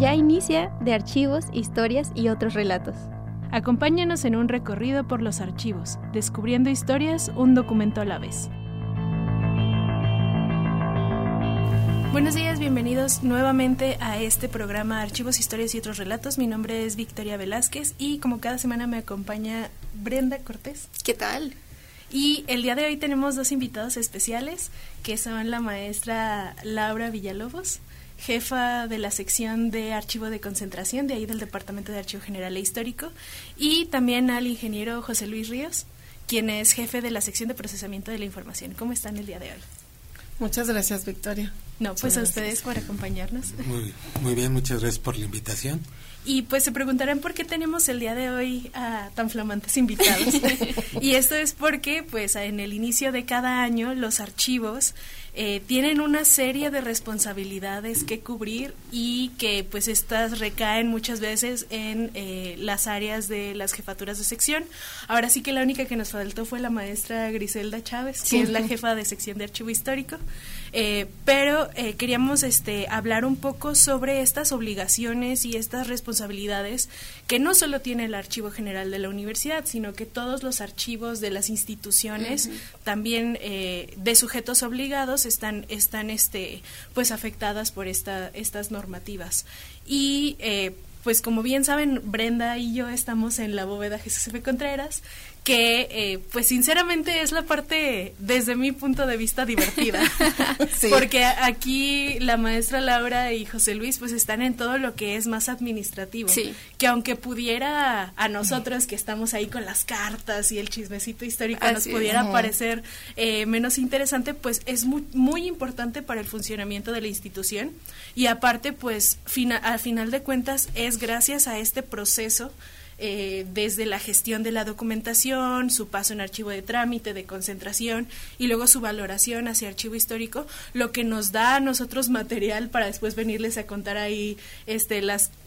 ya inicia de archivos, historias y otros relatos. Acompáñanos en un recorrido por los archivos, descubriendo historias, un documento a la vez. Buenos días, bienvenidos nuevamente a este programa Archivos, Historias y Otros Relatos. Mi nombre es Victoria Velázquez y como cada semana me acompaña Brenda Cortés. ¿Qué tal? Y el día de hoy tenemos dos invitados especiales, que son la maestra Laura Villalobos, jefa de la sección de Archivo de Concentración, de ahí del Departamento de Archivo General e Histórico, y también al ingeniero José Luis Ríos, quien es jefe de la sección de Procesamiento de la Información. ¿Cómo están el día de hoy? Muchas gracias, Victoria. No, pues a ustedes por acompañarnos. Muy bien, muchas gracias por la invitación. Y pues se preguntarán por qué tenemos el día de hoy a tan flamantes invitados. Y esto es porque pues en el inicio de cada año los archivos tienen una serie de responsabilidades que cubrir y que pues estas recaen muchas veces en las áreas de las jefaturas de sección. Ahora sí que la única que nos faltó fue la maestra Griselda Chávez, sí, que es la jefa de sección de Archivo Histórico. Pero queríamos hablar un poco sobre estas obligaciones y estas responsabilidades que no solo tiene el Archivo General de la Universidad, sino que todos los archivos de las instituciones, uh-huh, también de sujetos obligados están pues afectadas por estas normativas. Y pues como bien saben, Brenda y yo estamos en la bóveda Jesús F. Contreras, que pues sinceramente es la parte, desde mi punto de vista, divertida. Sí. Porque aquí la maestra Laura y José Luis pues están en todo lo que es más administrativo, sí, que aunque pudiera a nosotros que estamos ahí con las cartas y el chismecito histórico así nos pudiera parecer menos interesante, pues es muy, muy importante para el funcionamiento de la institución. Y aparte pues al final de cuentas es gracias a este proceso, desde la gestión de la documentación, su paso en archivo de trámite, de concentración y luego su valoración hacia archivo histórico, lo que nos da a nosotros material para después venirles a contar ahí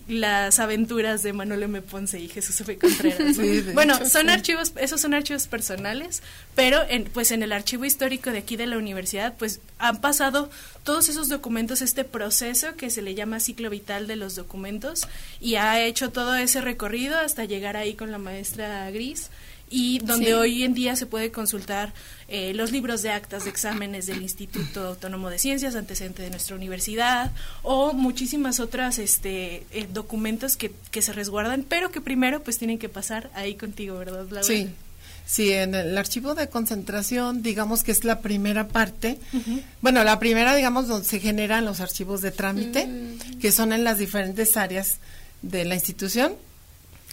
las aventuras de Manuel M. Ponce y Jesús F. Contreras. Sí, bueno, son archivos, esos son archivos personales, pero pues en el archivo histórico de aquí de la universidad pues han pasado todos esos documentos, este proceso que se le llama ciclo vital de los documentos, y ha hecho todo ese recorrido hasta llegar ahí con la maestra Gris, y donde sí, hoy en día se puede consultar los libros de actas de exámenes del Instituto Autónomo de Ciencias, antecedente de nuestra universidad, o muchísimas otras documentos que se resguardan, pero que primero pues tienen que pasar ahí contigo, ¿verdad, Laura? Sí. Sí, en el archivo de concentración, digamos que es la primera parte, uh-huh, bueno, la primera, digamos, donde se generan los archivos de trámite, uh-huh, que son en las diferentes áreas de la institución,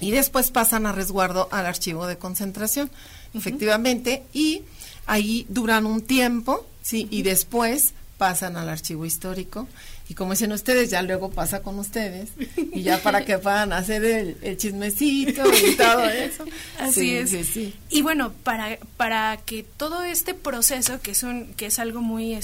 y después pasan a resguardo al archivo de concentración, uh-huh, efectivamente, y ahí duran un tiempo, sí, uh-huh, y después pasan al archivo histórico, y como dicen ustedes, ya luego pasa con ustedes, y ya para que puedan hacer el chismecito y todo eso. Así sí, es. Sí, sí. Y bueno, para que todo este proceso, que es algo muy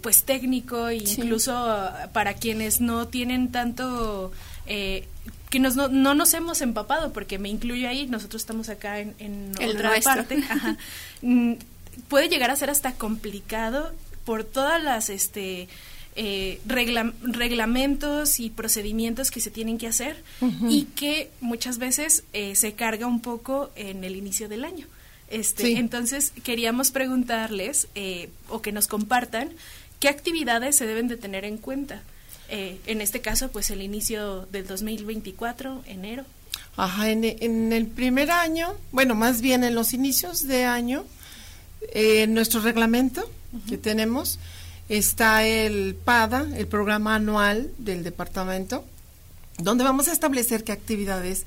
pues técnico, e incluso sí, para quienes no tienen tanto... que no nos hemos empapado, porque me incluyo ahí, nosotros estamos acá en otra parte. Ajá. Puede llegar a ser hasta complicado por todas las reglamentos y procedimientos que se tienen que hacer, uh-huh, y que muchas veces se carga un poco en el inicio del año. Sí. Entonces queríamos preguntarles o que nos compartan qué actividades se deben de tener en cuenta. En este caso, pues el inicio del 2024, enero. Ajá, en el primer año, bueno, más bien en los inicios de año, nuestro reglamento, uh-huh, que tenemos, está el PADA, el programa anual del departamento, donde vamos a establecer qué actividades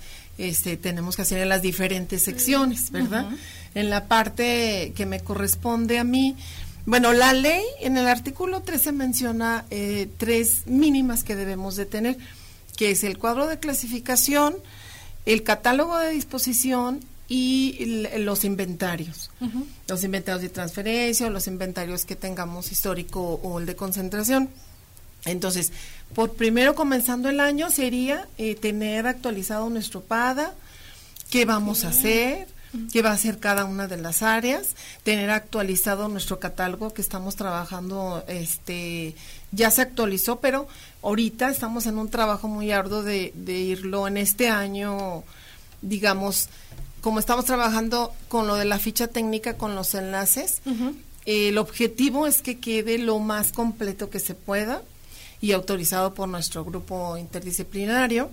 tenemos que hacer en las diferentes secciones, ¿verdad? Uh-huh. En la parte que me corresponde a mí, bueno, la ley en el artículo 13 menciona 3 mínimas que debemos de tener, que es el cuadro de clasificación, el catálogo de disposición y los inventarios. Uh-huh. Los inventarios de transferencia o los inventarios que tengamos histórico o el de concentración. Entonces, por primero comenzando el año sería tener actualizado nuestro PADA, qué vamos a hacer, que va a ser cada una de las áreas, tener actualizado nuestro catálogo que estamos trabajando, ya se actualizó, pero ahorita estamos en un trabajo muy arduo de irlo en este año, digamos, como estamos trabajando con lo de la ficha técnica, con los enlaces, uh-huh. El objetivo es que quede lo más completo que se pueda y autorizado por nuestro grupo interdisciplinario.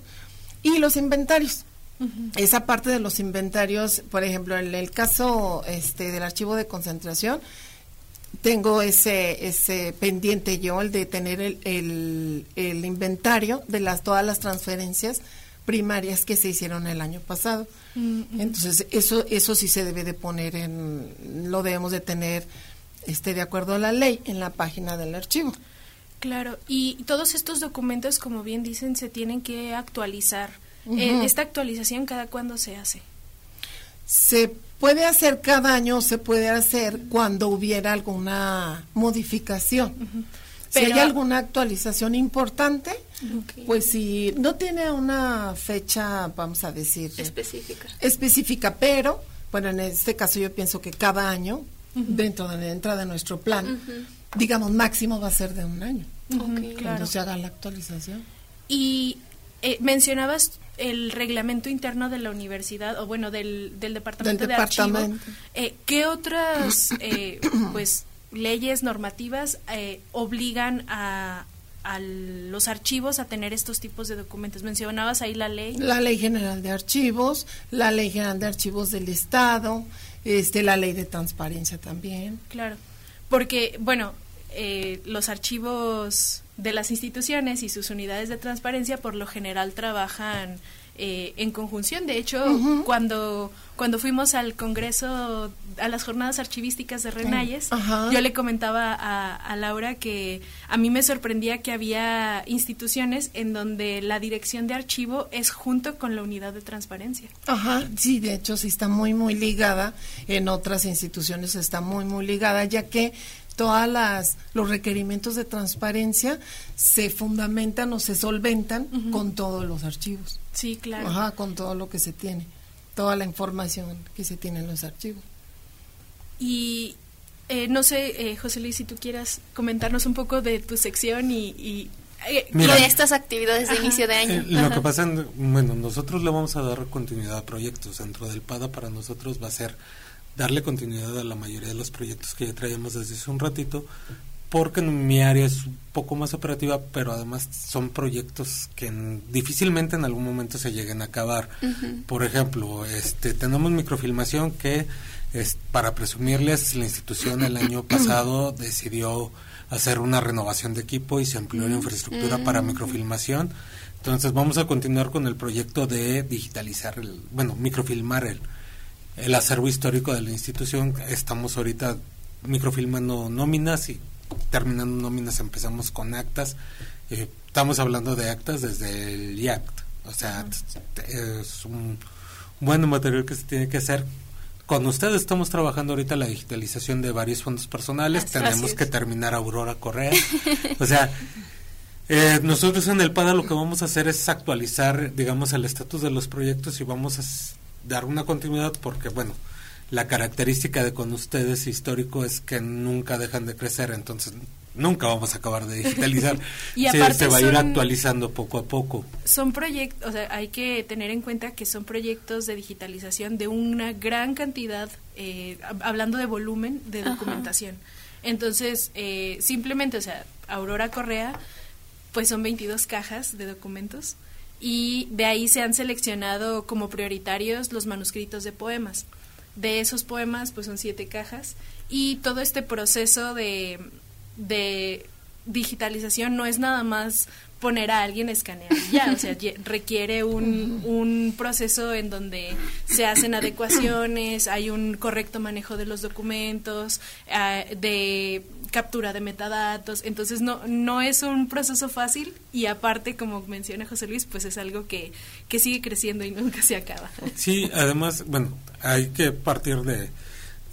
Y los inventarios, uh-huh. Esa parte de los inventarios, por ejemplo, en el caso del archivo de concentración, tengo ese pendiente yo, el de tener el inventario de todas las transferencias primarias que se hicieron el año pasado. Uh-huh. Entonces, eso sí se debe de poner lo debemos de tener de acuerdo a la ley en la página del archivo. Claro, y todos estos documentos, como bien dicen, se tienen que actualizar. Uh-huh. ¿Esta actualización cada cuándo se hace? Se puede hacer cada año, se puede hacer cuando hubiera alguna modificación. Uh-huh. Pero, si hay alguna actualización importante, okay. Pues si no tiene una fecha, vamos a decir... Específica, pero, bueno, en este caso yo pienso que cada año, uh-huh. dentro de nuestro plan... Uh-huh. Digamos, máximo va a ser de un año, okay, cuando claro. se haga la actualización. Y mencionabas el reglamento interno de la universidad, o bueno, del Departamento de Archivo. ¿Qué otras pues leyes, normativas obligan a los archivos a tener estos tipos de documentos? Mencionabas ahí la ley. La Ley General de Archivos, la Ley General de Archivos del Estado, la Ley de Transparencia también. Claro. Porque, bueno, los archivos de las instituciones y sus unidades de transparencia por lo general trabajan en conjunción. De hecho, uh-huh. cuando fuimos al Congreso, a las jornadas archivísticas de Renayes, uh-huh. yo le comentaba a Laura que a mí me sorprendía que había instituciones en donde la dirección de archivo es junto con la unidad de transparencia. Ajá, uh-huh. Sí, de hecho sí está muy, muy ligada, en otras instituciones está muy, muy ligada, ya que todas los requerimientos de transparencia se fundamentan o se solventan uh-huh. con todos los archivos. Sí, claro. Ajá, con todo lo que se tiene, toda la información que se tiene en los archivos. Y no sé, José Luis, si tú quieras comentarnos un poco de tu sección y de estas actividades de ajá. inicio de año. Lo que pasa, bueno, nosotros le vamos a dar continuidad a proyectos. Dentro del PADA para nosotros va a ser darle continuidad a la mayoría de los proyectos que ya traíamos desde hace un ratito, porque mi área es un poco más operativa, pero además son proyectos que difícilmente en algún momento se lleguen a acabar. Uh-huh. Por ejemplo, tenemos microfilmación que, para presumirles, la institución el año pasado decidió hacer una renovación de equipo y se amplió la infraestructura para microfilmación. Entonces vamos a continuar con el proyecto de digitalizar, microfilmar el acervo histórico de la institución. Estamos ahorita microfilmando nóminas y terminando nóminas empezamos con actas. Estamos hablando de actas desde el IACT, o sea, es un buen material que se tiene que hacer. Con ustedes estamos trabajando ahorita la digitalización de varios fondos personales, tenemos que terminar Aurora Correa, o sea... nosotros en el PADA lo que vamos a hacer es actualizar, digamos, el estatus de los proyectos y vamos a dar una continuidad porque, bueno, la característica de con ustedes histórico es que nunca dejan de crecer, entonces nunca vamos a acabar de digitalizar. Y aparte se va a ir actualizando poco a poco. Son proyectos, o sea, hay que tener en cuenta que son proyectos de digitalización de una gran cantidad, hablando de volumen de documentación. Ajá. Entonces, simplemente, o sea, Aurora Correa, pues son 22 cajas de documentos. Y de ahí se han seleccionado como prioritarios los manuscritos de poemas. De esos poemas, pues son 7 cajas. Y todo este proceso de digitalización no es nada más poner a alguien a escanear. Ya, o sea, requiere un proceso en donde se hacen adecuaciones, hay un correcto manejo de los documentos, de captura de metadatos, entonces no es un proceso fácil y aparte, como menciona José Luis, pues es algo que sigue creciendo y nunca se acaba. Sí, además, bueno, hay que partir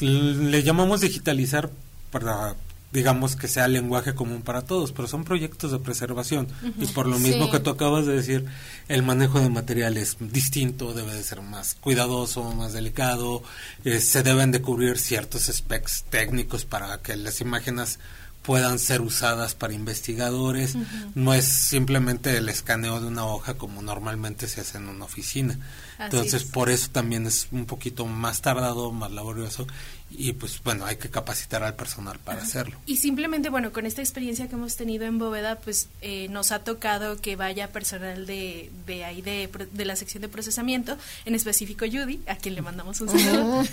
le llamamos digitalizar para digamos que sea lenguaje común para todos, pero son proyectos de preservación, y por lo mismo que tú acabas de decir, el manejo de material es distinto, debe de ser más cuidadoso, más delicado, se deben de cubrir ciertos specs técnicos para que las imágenes puedan ser usadas para investigadores, no es simplemente el escaneo de una hoja como normalmente se hace en una oficina. Entonces, por eso también es un poquito más tardado, más laborioso, y pues bueno, hay que capacitar al personal para hacerlo. Y simplemente, bueno, con esta experiencia que hemos tenido en Bóveda, pues nos ha tocado que vaya personal de ahí, de la sección de procesamiento, en específico Judy, a quien le mandamos un saludo,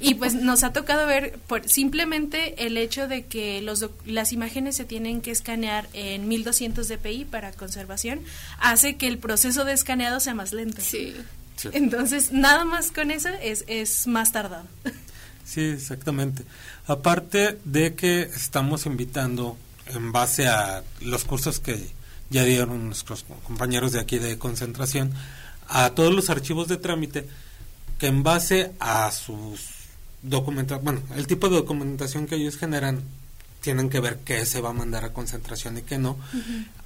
y pues nos ha tocado ver por simplemente el hecho de que las imágenes se tienen que escanear en 1200 dpi para conservación, hace que el proceso de escaneado sea más lento. Entonces, nada más con eso es más tardado. Sí, exactamente. Aparte de que estamos invitando, en base a los cursos que ya dieron nuestros compañeros de aquí de concentración, a todos los archivos de trámite, que en base a sus documentos, bueno, el tipo de documentación que ellos generan, tienen que ver qué se va a mandar a concentración y qué no.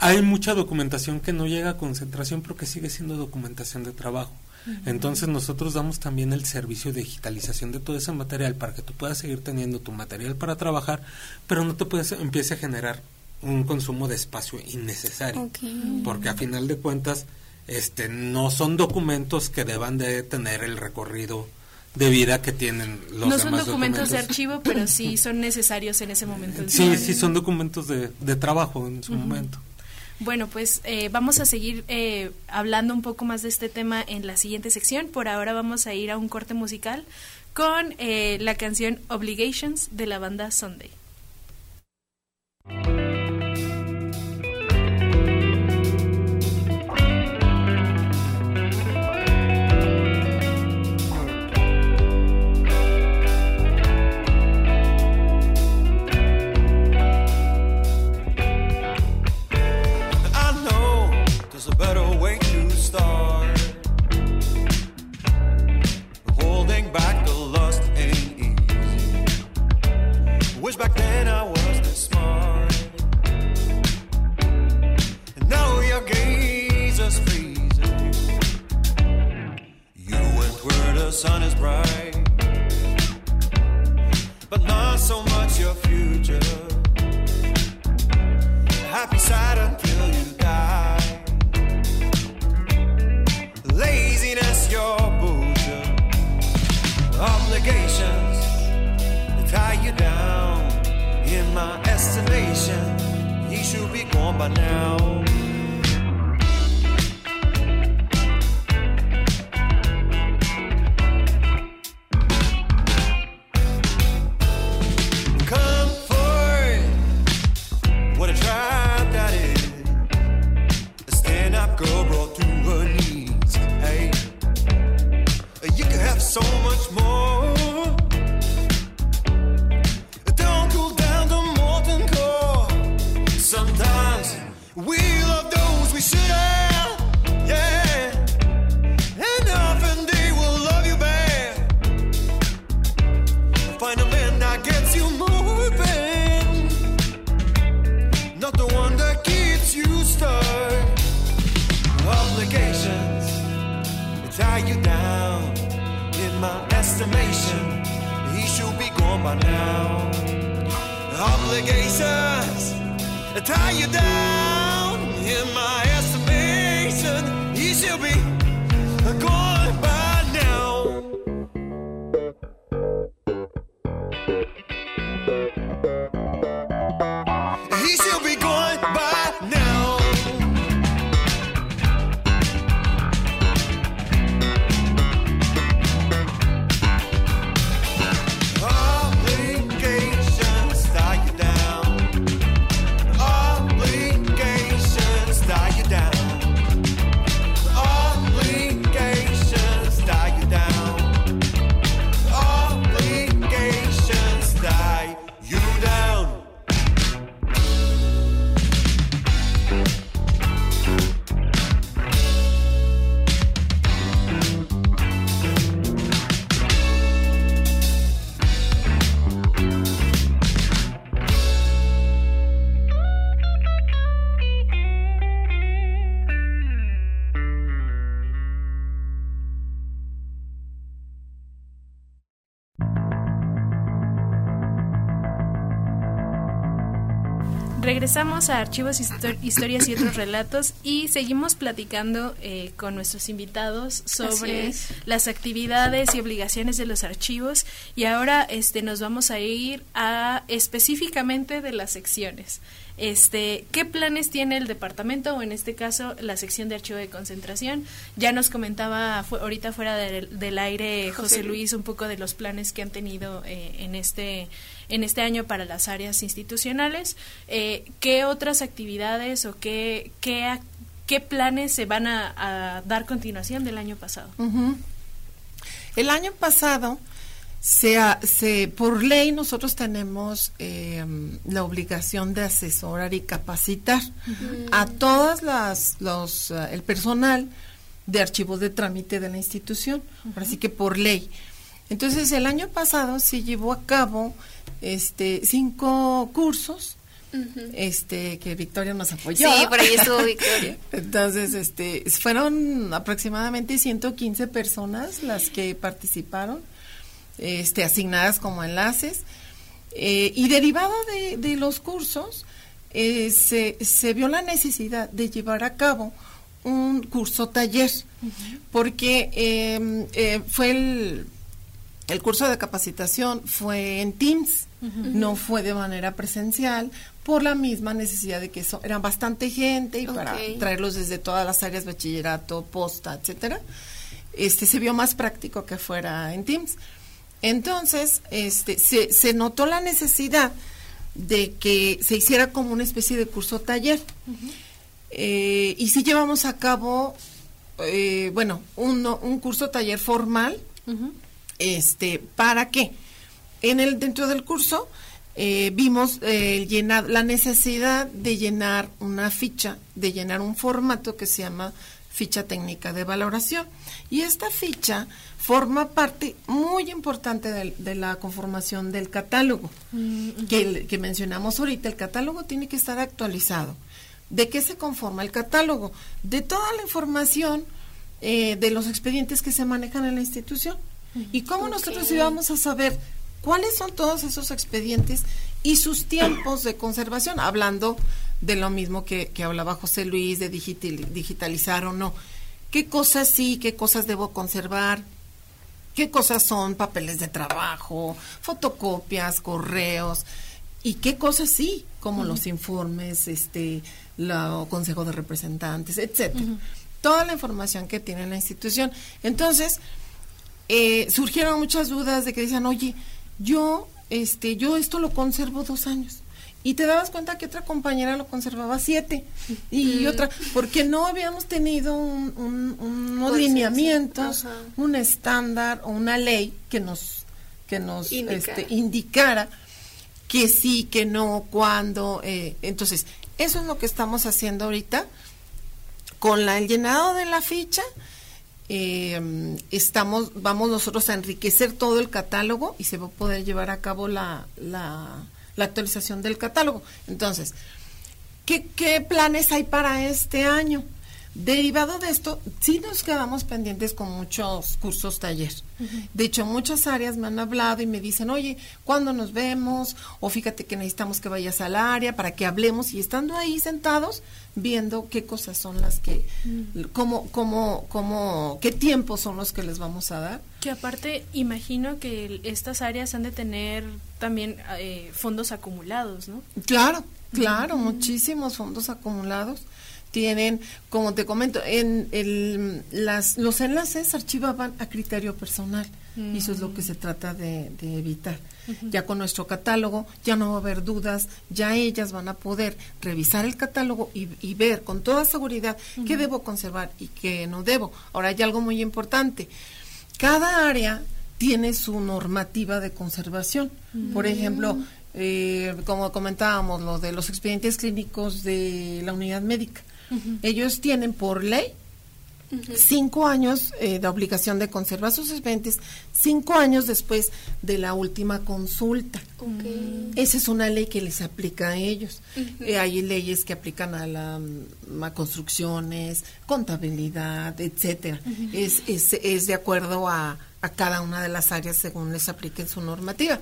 Hay mucha documentación que no llega a concentración porque sigue siendo documentación de trabajo. Entonces nosotros damos también el servicio de digitalización de todo ese material para que tú puedas seguir teniendo tu material para trabajar, pero no te empiece a generar un consumo de espacio innecesario, porque a final de cuentas no son documentos que deban de tener el recorrido de vida que tienen los demás. No son documentos de archivo, pero sí son necesarios en ese momento. Sí, son documentos de trabajo en su momento. Bueno, pues vamos a seguir hablando un poco más de este tema en la siguiente sección. Por ahora vamos a ir a un corte musical con la canción Obligations de la banda Sunday. Back then I wasn't smart, and now your gaze is freezing. You went where the sun is bright, but not so much your future. Happy side until you die. Laziness, your boozer. Obligations that tie you down. In my estimation, he should be gone by now. Come forth, what a tribe that is. A stand-up girl brought to her knees. Hey, you could have so much more. Sometimes we love those we should have, yeah. And often they will love you bad. Find a man that gets you moving, not the one that keeps you stuck. Obligations that tie you down. In my estimation, he should be gone by now. Obligations I tie you down. In my estimation, you should be gone by now. He should be gone by now. Obligations tie you down. Please. Regresamos a Archivos, Historias y Otros Relatos y seguimos platicando con nuestros invitados sobre las actividades y obligaciones de los archivos, y ahora nos vamos a ir a específicamente de las secciones. ¿Qué planes tiene el departamento, o en este caso la sección de archivo de concentración? Ya nos comentaba ahorita fuera del aire José Luis un poco de los planes que han tenido en este año para las áreas institucionales. ¿Qué otras actividades o qué planes se van a dar continuación del año pasado? Uh-huh. El año pasado, por ley, nosotros tenemos la obligación de asesorar y capacitar uh-huh. a todas el personal de archivos de trámite de la institución, uh-huh. así que por ley. Entonces, el año pasado se llevó a cabo 5 cursos uh-huh. Que Victoria nos apoyó. Sí, por ahí estuvo Victoria. Entonces, fueron aproximadamente 115 personas las que participaron. Asignadas como enlaces, y derivado de los cursos se vio la necesidad de llevar a cabo un curso taller, uh-huh. porque fue el curso de capacitación fue en Teams, uh-huh. no fue de manera presencial, por la misma necesidad de que era bastante gente, y para traerlos desde todas las áreas, bachillerato, posta, etcétera, se vio más práctico que fuera en Teams. Entonces, se notó la necesidad de que se hiciera como una especie de curso taller. Uh-huh. Y sí llevamos a cabo, un curso taller formal. Uh-huh. ¿Para qué? Dentro del curso vimos la necesidad de llenar una ficha, de llenar un formato que se llama ficha técnica de valoración, y esta ficha forma parte muy importante de la conformación del catálogo, uh-huh. que mencionamos ahorita. El catálogo tiene que estar actualizado. ¿De qué se conforma el catálogo? De toda la información de los expedientes que se manejan en la institución. Uh-huh. ¿Y cómo nosotros íbamos a saber cuáles son todos esos expedientes y sus tiempos de conservación? Hablando de lo mismo que hablaba José Luis, de digitalizar o no. ¿Qué cosas sí, qué cosas debo conservar? ¿Qué cosas son papeles de trabajo, fotocopias, correos? ¿Y qué cosas sí, como uh-huh. los informes, el consejo de representantes, etcétera? Uh-huh. Toda la información que tiene la institución. Entonces, surgieron muchas dudas de que decían, oye, yo esto lo conservo 2 años. Y te dabas cuenta que otra compañera lo conservaba 7, y otra, porque no habíamos tenido unos lineamientos, un estándar o una ley que nos indicara que sí, que no, cuándo. Entonces, eso es lo que estamos haciendo ahorita. Con el llenado de la ficha, vamos nosotros a enriquecer todo el catálogo y se va a poder llevar a cabo la actualización del catálogo. Entonces, ¿qué planes hay para este año? Derivado de esto, sí nos quedamos pendientes con muchos cursos taller. Uh-huh. De hecho, muchas áreas me han hablado y me dicen, oye, ¿cuándo nos vemos? O fíjate que necesitamos que vayas al área para que hablemos, y estando ahí sentados, viendo qué cosas son las que, uh-huh. Qué tiempos son los que les vamos a dar. Que aparte, imagino que estas áreas han de tener también fondos acumulados, ¿no? Claro, uh-huh. muchísimos fondos acumulados. Tienen, como te comento, los enlaces archivaban a criterio personal, uh-huh. y eso es lo que se trata de evitar. Uh-huh. Ya con nuestro catálogo ya no va a haber dudas, ya ellas van a poder revisar el catálogo y ver con toda seguridad uh-huh. qué debo conservar y qué no debo. Ahora hay algo muy importante, cada área tiene su normativa de conservación, uh-huh. por ejemplo, como comentábamos, lo de los expedientes clínicos de la unidad médica. Uh-huh. Ellos tienen por ley uh-huh. 5 años de obligación de conservar sus expedientes, 5 años después de la última consulta. Okay. Esa es una ley que les aplica a ellos. Uh-huh. Hay leyes que aplican a las construcciones, contabilidad, etcétera. Uh-huh. Es de acuerdo a cada una de las áreas según les apliquen su normativa.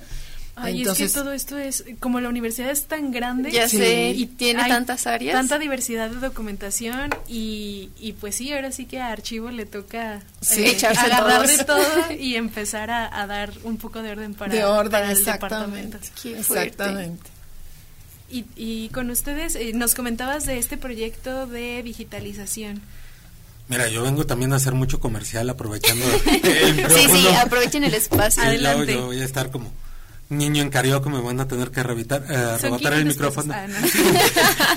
Ay, entonces, es que todo esto es, como la universidad es tan grande. Ya sé, y tiene tantas áreas. Tanta diversidad de documentación y pues sí, ahora sí que a archivo le toca agarrar de todo y empezar a dar un poco de orden para el departamento. Exactamente. Y con ustedes, nos comentabas de este proyecto de digitalización. Mira, yo vengo también a hacer mucho comercial aprovechando el micrófono. Sí, aprovechen el espacio. Adelante. Yo voy a estar como niño en carioca, me van a tener que arrebatar el micrófono.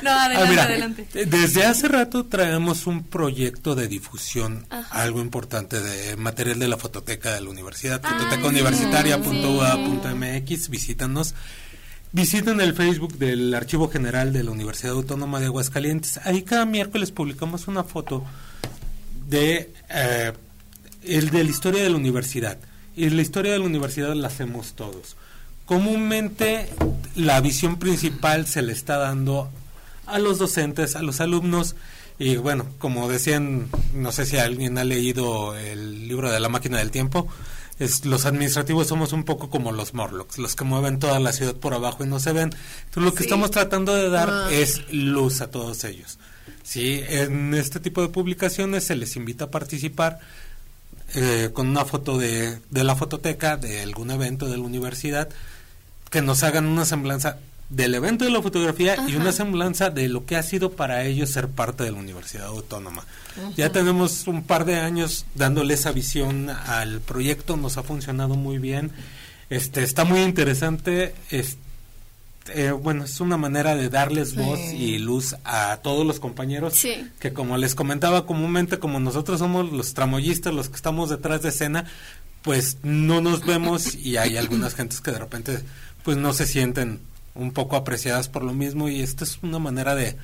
No, adelante, mira, adelante. Desde hace rato traemos un proyecto de difusión, algo importante de material de la fototeca de la universidad, fototecauniversitaria.uaa.mx, visítanos. Visiten el Facebook del Archivo General de la Universidad Autónoma de Aguascalientes. Ahí cada miércoles publicamos una foto de la historia de la universidad. Y la historia de la universidad la hacemos todos. Comúnmente la visión principal se le está dando a los docentes, a los alumnos. Y bueno, como decían, no sé si alguien ha leído el libro de La Máquina del Tiempo. Los administrativos somos un poco como los Morlocks, los que mueven toda la ciudad por abajo y no se ven. Entonces, lo que estamos tratando de dar es luz a todos ellos. Sí, en este tipo de publicaciones se les invita a participar con una foto de la fototeca, de algún evento de la universidad, que nos hagan una semblanza del evento de la fotografía y una semblanza de lo que ha sido para ellos ser parte de la Universidad Autónoma. Ya tenemos un par de años dándole esa visión al proyecto, nos ha funcionado muy bien, está muy interesante, bueno, es una manera de darles voz y luz a todos los compañeros que, como les comentaba, comúnmente como nosotros somos los tramoyistas, los que estamos detrás de escena, pues no nos vemos y hay algunas gentes que de repente pues no se sienten un poco apreciadas por lo mismo, y esta es una manera de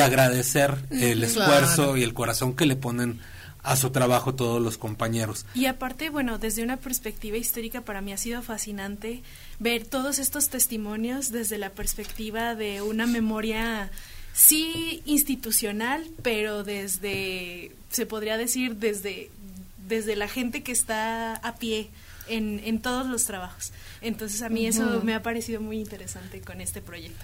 agradecer el esfuerzo y el corazón que le ponen a su trabajo todos los compañeros. Y aparte, bueno, desde una perspectiva histórica para mí ha sido fascinante ver todos estos testimonios desde la perspectiva de una memoria, sí, institucional, pero desde, se podría decir, desde la gente que está a pie en todos los trabajos. Entonces, a mí eso me ha parecido muy interesante con este proyecto.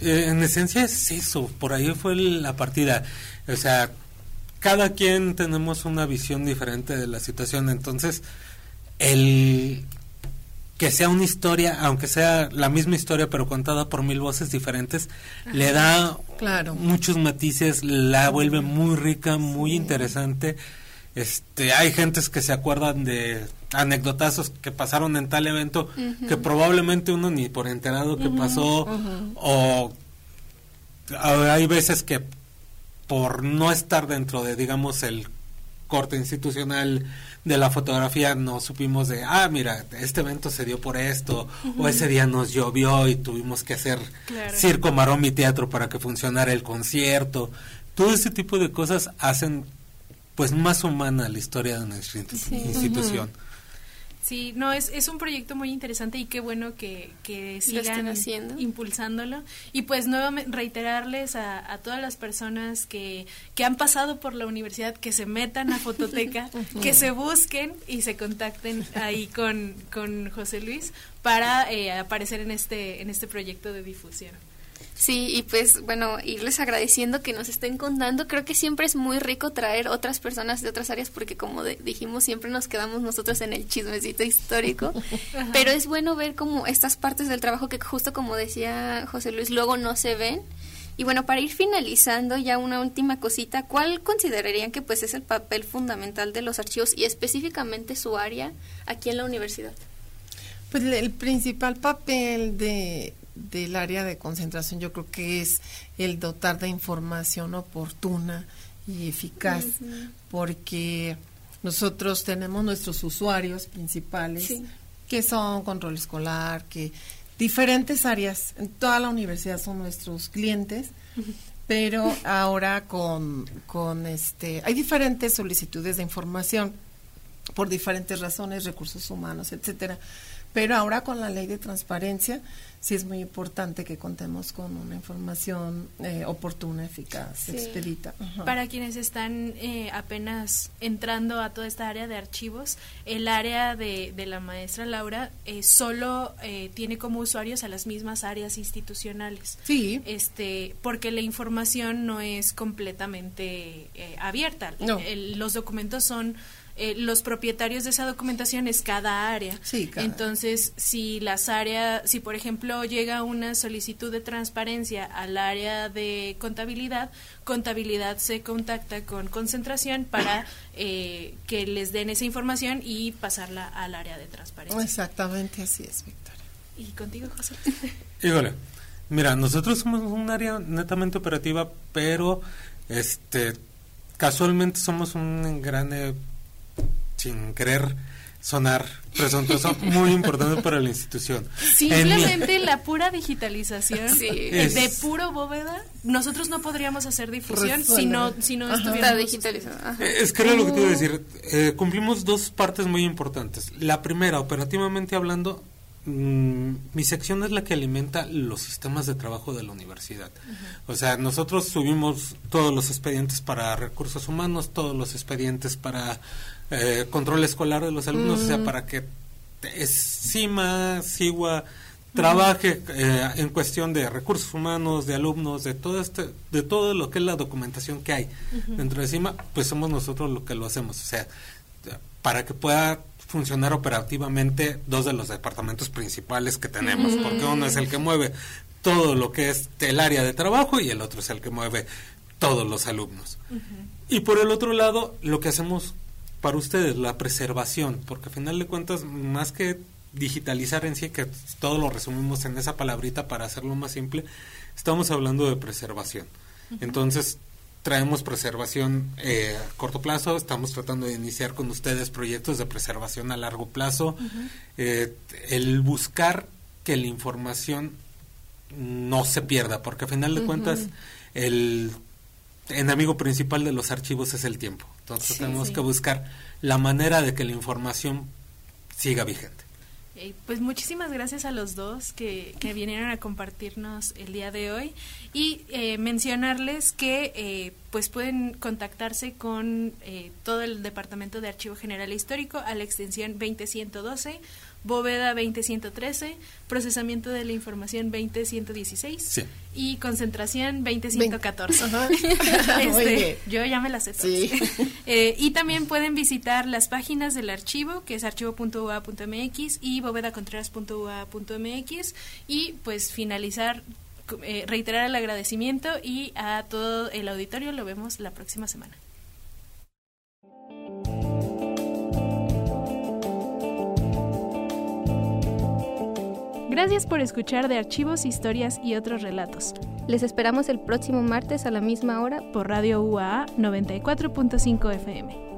En esencia es eso, por ahí fue la partida. O sea, cada quien tenemos una visión diferente de la situación, entonces el que sea una historia, aunque sea la misma historia pero contada por mil voces diferentes, le da muchos matices, la vuelve muy rica, muy interesante. Hay gentes que se acuerdan de anecdotazos que pasaron en tal evento que probablemente uno ni por enterado que pasó, o hay veces que por no estar dentro de, digamos, el corte institucional de la fotografía, no supimos de, mira, este evento se dio por esto, o ese día nos llovió y tuvimos que hacer circo, maroma y teatro para que funcionara el concierto. Todo ese tipo de cosas hacen pues más humana la historia de nuestra institución. Sí, no, es un proyecto muy interesante y qué bueno que sigan impulsándolo. Y pues nuevamente reiterarles a todas las personas que han pasado por la universidad, que se metan a Fototeca, que se busquen y se contacten ahí con José Luis para aparecer en este proyecto de difusión. Sí, y pues bueno, irles agradeciendo que nos estén contando. Creo que siempre es muy rico traer otras personas de otras áreas porque, como dijimos, siempre nos quedamos nosotros en el chismecito histórico. Pero es bueno ver como estas partes del trabajo que, justo como decía José Luis, luego no se ven. Y bueno, para ir finalizando ya una última cosita, ¿cuál considerarían que pues es el papel fundamental de los archivos y específicamente su área aquí en la universidad? Pues el principal papel del área de concentración, yo creo que es el dotar de información oportuna y eficaz, porque nosotros tenemos nuestros usuarios principales, que son control escolar, que diferentes áreas, en toda la universidad son nuestros clientes, pero ahora con hay diferentes solicitudes de información por diferentes razones, recursos humanos, etcétera. Pero ahora con la ley de transparencia sí es muy importante que contemos con una información oportuna, eficaz, sí, expedita. Ajá. Para quienes están apenas entrando a toda esta área de archivos, el área de la maestra Laura solo tiene como usuarios a las mismas áreas institucionales. Sí. Porque la información no es completamente abierta. No. Los documentos son... los propietarios de esa documentación es cada área. Sí, cada. Entonces, si por ejemplo llega una solicitud de transparencia al área de contabilidad, contabilidad se contacta con concentración para que les den esa información y pasarla al área de transparencia. Exactamente, así es, Victoria. ¿Y contigo, José? Híjole, mira, nosotros somos un área netamente operativa, pero casualmente somos un gran... sin querer sonar presuntuoso, muy importante para la institución. Simplemente la pura digitalización, sí, de puro bóveda, nosotros no podríamos hacer difusión si no estuviera digitalizada. Es que era lo que te iba a decir, cumplimos dos partes muy importantes. La primera, operativamente hablando, mi sección es la que alimenta los sistemas de trabajo de la universidad. Uh-huh. O sea, nosotros subimos todos los expedientes para recursos humanos, todos los expedientes para control escolar de los alumnos, o sea, para que CIMA, CIGUA trabaje en cuestión de recursos humanos, de alumnos, de todo lo que es la documentación que hay dentro de CIMA, pues somos nosotros lo que lo hacemos, o sea, para que pueda funcionar operativamente dos de los departamentos principales que tenemos, porque uno es el que mueve todo lo que es el área de trabajo y el otro es el que mueve todos los alumnos. Y por el otro lado, lo que hacemos para ustedes, la preservación, porque al final de cuentas, más que digitalizar en sí, que todo lo resumimos en esa palabrita para hacerlo más simple, estamos hablando de preservación. Entonces, traemos preservación a corto plazo, estamos tratando de iniciar con ustedes proyectos de preservación a largo plazo, el buscar que la información no se pierda, porque al final de cuentas, el enemigo principal de los archivos es el tiempo. Entonces tenemos que buscar la manera de que la información siga vigente. Pues muchísimas gracias a los dos que vinieron a compartirnos el día de hoy y mencionarles que pues pueden contactarse con todo el Departamento de Archivo General e Histórico a la extensión 20112, Bóveda 20113, Procesamiento de la Información 20116 y Concentración 20114. Yo ya me las sé todas. Sí. Y también pueden visitar las páginas del archivo, que es archivo.ua.mx y bovedacontreras.ua.mx, y pues finalizar, reiterar el agradecimiento, y a todo el auditorio lo vemos la próxima semana. Gracias por escuchar de Archivos, Historias y Otros Relatos. Les esperamos el próximo martes a la misma hora por Radio UAA 94.5 FM.